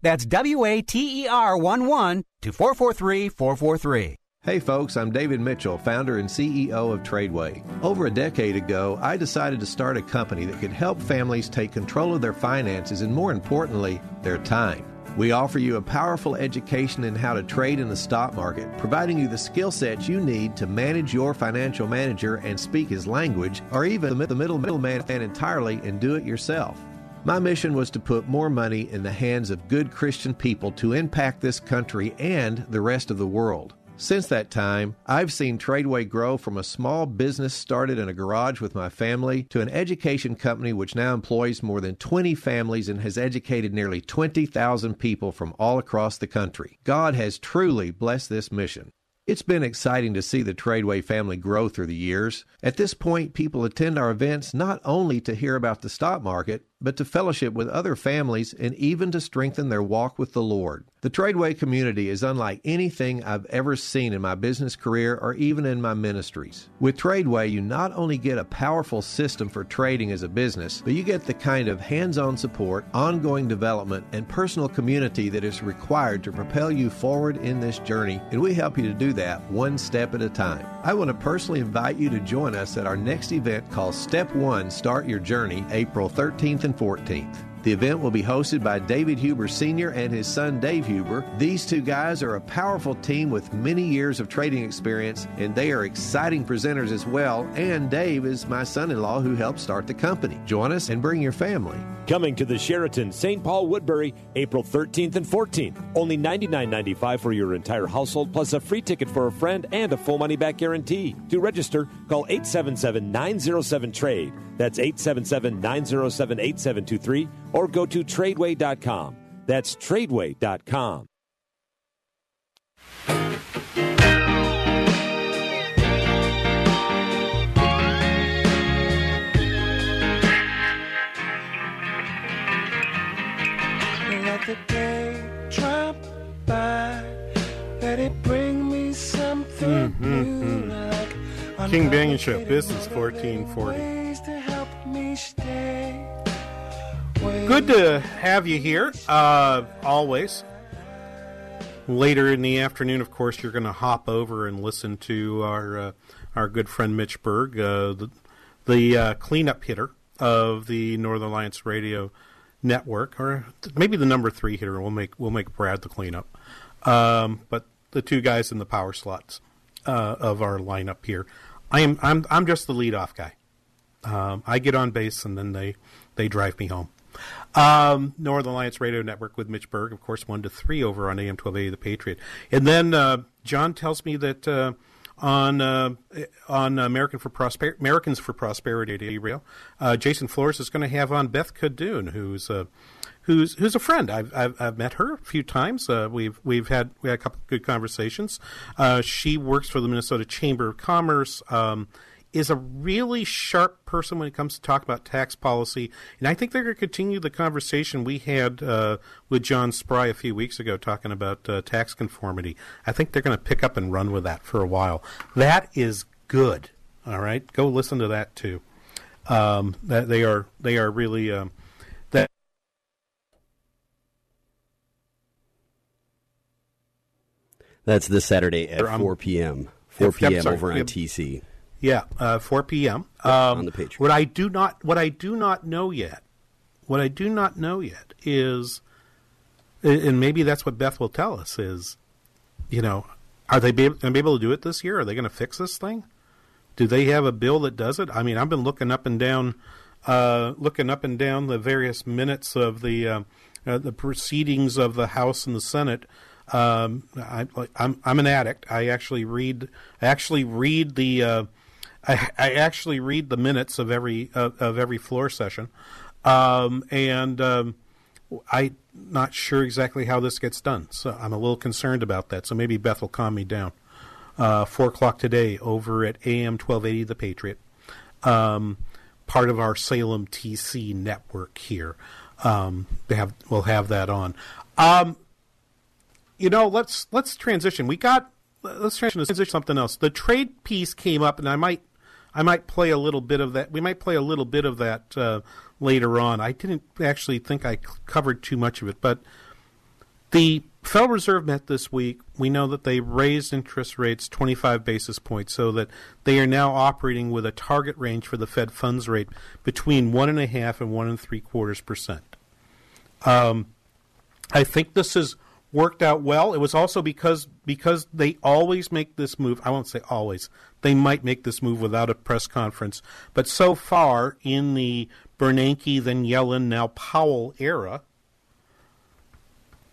That's W A T E R eleven to four four three four four three. Hey folks, I'm David Mitchell, founder and C E O of Tradeway. Over a decade ago, I decided to start a company that could help families take control of their finances and, more importantly, their time. We offer you a powerful education in how to trade in the stock market, providing you the skill sets you need to manage your financial manager and speak his language, or even the middleman entirely and do it yourself. My mission was to put more money in the hands of good Christian people to impact this country and the rest of the world. Since that time, I've seen Tradeway grow from a small business started in a garage with my family to an education company which now employs more than twenty families and has educated nearly twenty thousand people from all across the country. God has truly blessed this mission. It's been exciting to see the Tradeway family grow through the years. At this point, people attend our events not only to hear about the stock market, but to fellowship with other families and even to strengthen their walk with the Lord. The Tradeway community is unlike anything I've ever seen in my business career or even in my ministries. With Tradeway, you not only get a powerful system for trading as a business, but you get the kind of hands-on support, ongoing development, and personal community that is required to propel you forward in this journey, and we help you to do that one step at a time. I want to personally invite you to join us at our next event called Step one, Start Your Journey, April thirteenth and fourteenth. The event will be hosted by David Huber Senior and his son Dave Huber. These two guys are a powerful team with many years of trading experience, and they are exciting presenters as well. And Dave is my son-in-law who helped start the company. Join us and bring your family. Coming to the Sheraton Saint Paul Woodbury, April thirteenth and fourteenth. Only ninety-nine dollars and ninety-five cents for your entire household, plus a free ticket for a friend and a full money-back guarantee. To register, call eight seven seven nine zero seven TRADE. That's eight seven seven nine zero seven eight seven two three. Or go to Tradeway dot com. That's Tradeway dot com. the day drop by, let it bring me something mm-hmm. new. Like King Banyan Show, Business fourteen forty. Good to have you here, uh, always. Later in the afternoon, of course, you're going to hop over and listen to our uh, our good friend Mitch Berg, uh, the, the uh, cleanup hitter of the Northern Alliance Radio Network, or maybe the number three hitter. We'll make we'll make Brad the cleanup, um, but the two guys in the power slots uh, of our lineup here. I am I'm I'm just the leadoff guy. Um, I get on base and then they they drive me home. Um, Northern Alliance Radio Network with Mitch Berg, of course, one to three over on A M twelve eighty The Patriot. And then uh, John tells me that uh, on uh, on American for Prosper- Americans for Prosperity Radio, uh, Jason Flores is going to have on Beth Cadoun, who's a, who's who's a friend. I've I've, I've met her a few times. Uh, we've we've had we had a couple of good conversations. Uh, she works for the Minnesota Chamber of Commerce. Um, is a really sharp person when it comes to talk about tax policy. And I think they're going to continue the conversation we had uh, with John Spry a few weeks ago talking about uh, tax conformity. I think they're going to pick up and run with that for a while. That is good. All right? Go listen to that, too. Um, that they are they are really um, – that. That's this Saturday at um, four p.m. four p.m. over on T C. Yeah, uh, four p.m. Um, on the Patriot. What I do not, what I do not know yet, what I do not know yet is, and maybe that's what Beth will tell us is, you know, are they going to be able to do it this year? Are they going to fix this thing? Do they have a bill that does it? I mean, I've been looking up and down, uh, looking up and down the various minutes of the uh, uh, the proceedings of the House and the Senate. Um, I, I'm I'm an addict. I actually read actually read the. Uh, I, I actually read the minutes of every of, of every floor session, um, and um, I'm not sure exactly how this gets done. So I'm a little concerned about that. So maybe Beth will calm me down. Uh, Four o'clock today over at A M twelve eighty The Patriot, um, part of our Salem T C network here. Um, they have we'll have that on. Um, you know, let's let's transition. We got let's transition to something else. The trade piece came up, and I might. I might play a little bit of that. We might play a little bit of that uh, later on. I didn't actually think I c- covered too much of it, but the Federal Reserve met this week. We know that they raised interest rates twenty-five basis points, so that they are now operating with a target range for the Fed funds rate between one and a half and one and three quarters percent. Um, I think this is. Worked out well. It was also because because they always make this move. I won't say always. They might make this move without a press conference. But so far in the Bernanke, then Yellen, now Powell era,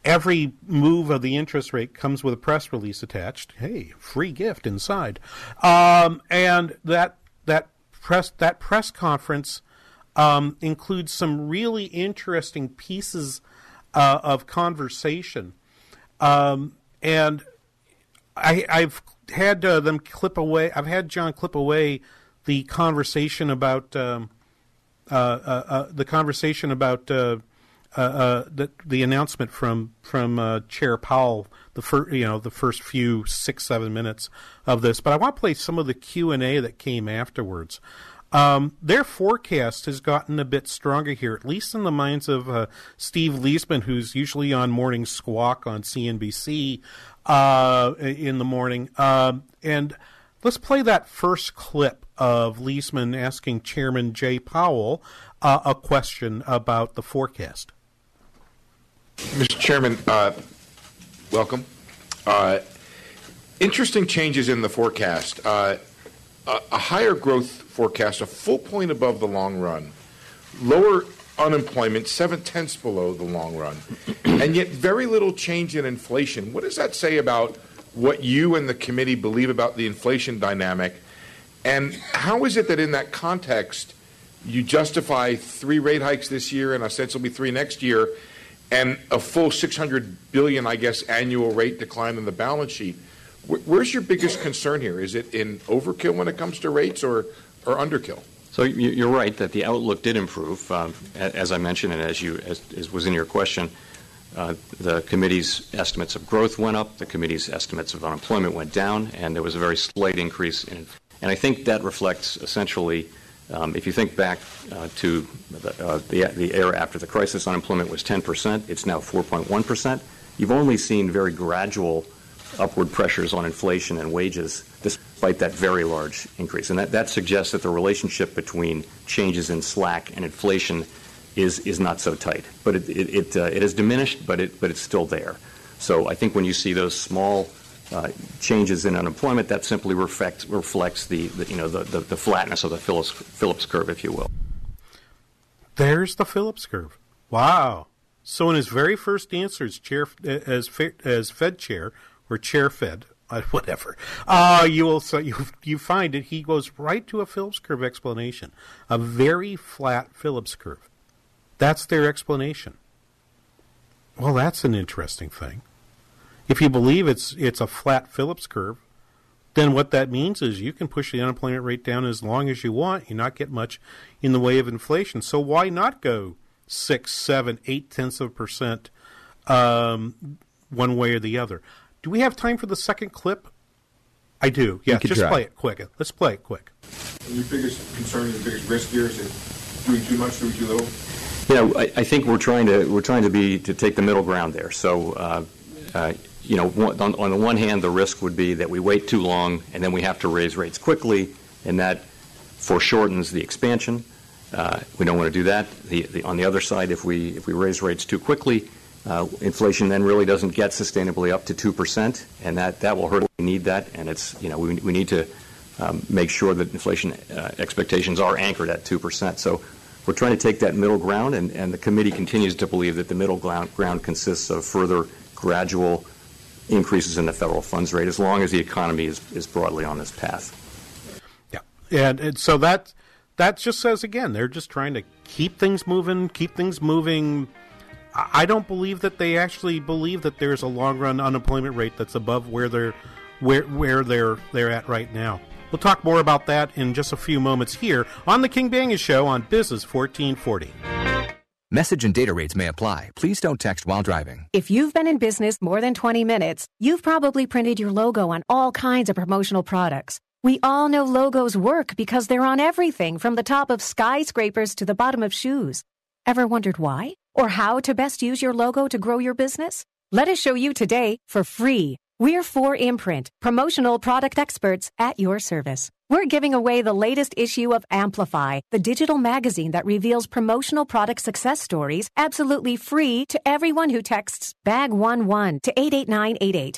every move of the interest rate comes with a press release attached. Hey, free gift inside. Um, and that that press that press conference um, includes some really interesting pieces uh, of conversation. Um, and I, I've had uh, them clip away. I've had John clip away the conversation about um, uh, uh, uh, the conversation about uh, uh, uh, the the announcement from from uh, Chair Powell. The first, you know, the first few six seven minutes of this. But I want to play some of the Q and A that came afterwards. Um, their forecast has gotten a bit stronger here, at least in the minds of uh, Steve Leisman, who's usually on Morning Squawk on C N B C uh, in the morning. Um, and let's play that first clip of Leisman asking Chairman Jay Powell uh, a question about the forecast. Mister Chairman, uh, welcome. Uh, interesting changes in the forecast. Uh, a, a higher growth forecast, a full point above the long run, lower unemployment, seven-tenths below the long run, and yet very little change in inflation. What does that say about what you and the committee believe about the inflation dynamic? And how is it that in that context you justify three rate hikes this year and ostensibly three next year and a full six hundred billion dollars, I guess, annual rate decline in the balance sheet? Where's your biggest concern here? Is it in overkill when it comes to rates or or underkill? So you're right that the outlook did improve, um, as I mentioned and as you as, as was in your question. Uh, the committee's estimates of growth went up, the committee's estimates of unemployment went down, and there was a very slight increase in inflation. And I think that reflects essentially, um, if you think back uh, to the, uh, the, the era after the crisis, unemployment was ten percent. It's now four point one percent. You've only seen very gradual upward pressures on inflation and wages despite that very large increase. And that, that suggests that the relationship between changes in slack and inflation is is not so tight, but it it it, uh, it has diminished, but it but it's still there. So I think when you see those small uh, changes in unemployment, that simply reflects reflects the, the you know the, the, the flatness of the Phillips Phillips curve, if you will. There's the Phillips curve. Wow! So in his very first answer as chair as as Fed chair or chair Fed, whatever, uh, you will so you you find it. He goes right to a Phillips curve explanation, a very flat Phillips curve. That's their explanation. Well, that's an interesting thing. If you believe it's it's a flat Phillips curve, then what that means is you can push the unemployment rate down as long as you want. You not get much in the way of inflation. So why not go six, seven, eight tenths of a percent um, one way or the other? Do we have time for the second clip? I do. Yeah, just try. Play it quick. Let's play it quick. Your biggest concern, your biggest risk here is it doing too much, doing too little? Yeah, I, I think we're trying to we're trying to be to take the middle ground there. So, uh, uh, you know, one, on, on the one hand, the risk would be that we wait too long and then we have to raise rates quickly, and that foreshortens the expansion. Uh, we don't want to do that. The, the, on the other side, if we if we raise rates too quickly, uh, inflation then really doesn't get sustainably up to two percent, and that, that will hurt. We need that, and it's you know we we need to um, make sure that inflation uh, expectations are anchored at two percent. So. We're trying to take that middle ground, and, and the committee continues to believe that the middle ground consists of further gradual increases in the federal funds rate as long as the economy is, is broadly on this path. Yeah, and, and so that, that just says, again, they're just trying to keep things moving, keep things moving. I don't believe that they actually believe that there's a long-run unemployment rate that's above where they're, where, where they're, they're at right now. We'll talk more about that in just a few moments here on the King Banyan Show on Business fourteen forty. Message and data rates may apply. Please don't text while driving. If you've been in business more than twenty minutes, you've probably printed your logo on all kinds of promotional products. We all know logos work because they're on everything from the top of skyscrapers to the bottom of shoes. Ever wondered why or how to best use your logo to grow your business? Let us show you today for free. We're four imprint, promotional product experts at your service. We're giving away the latest issue of Amplify, the digital magazine that reveals promotional product success stories absolutely free to everyone who texts B A G one one to eight eight nine eight eight.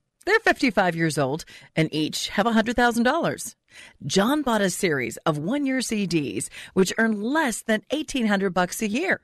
They're fifty-five years old and each have one hundred thousand dollars. John bought a series of one-year C Ds, which earn less than eighteen hundred dollars a year.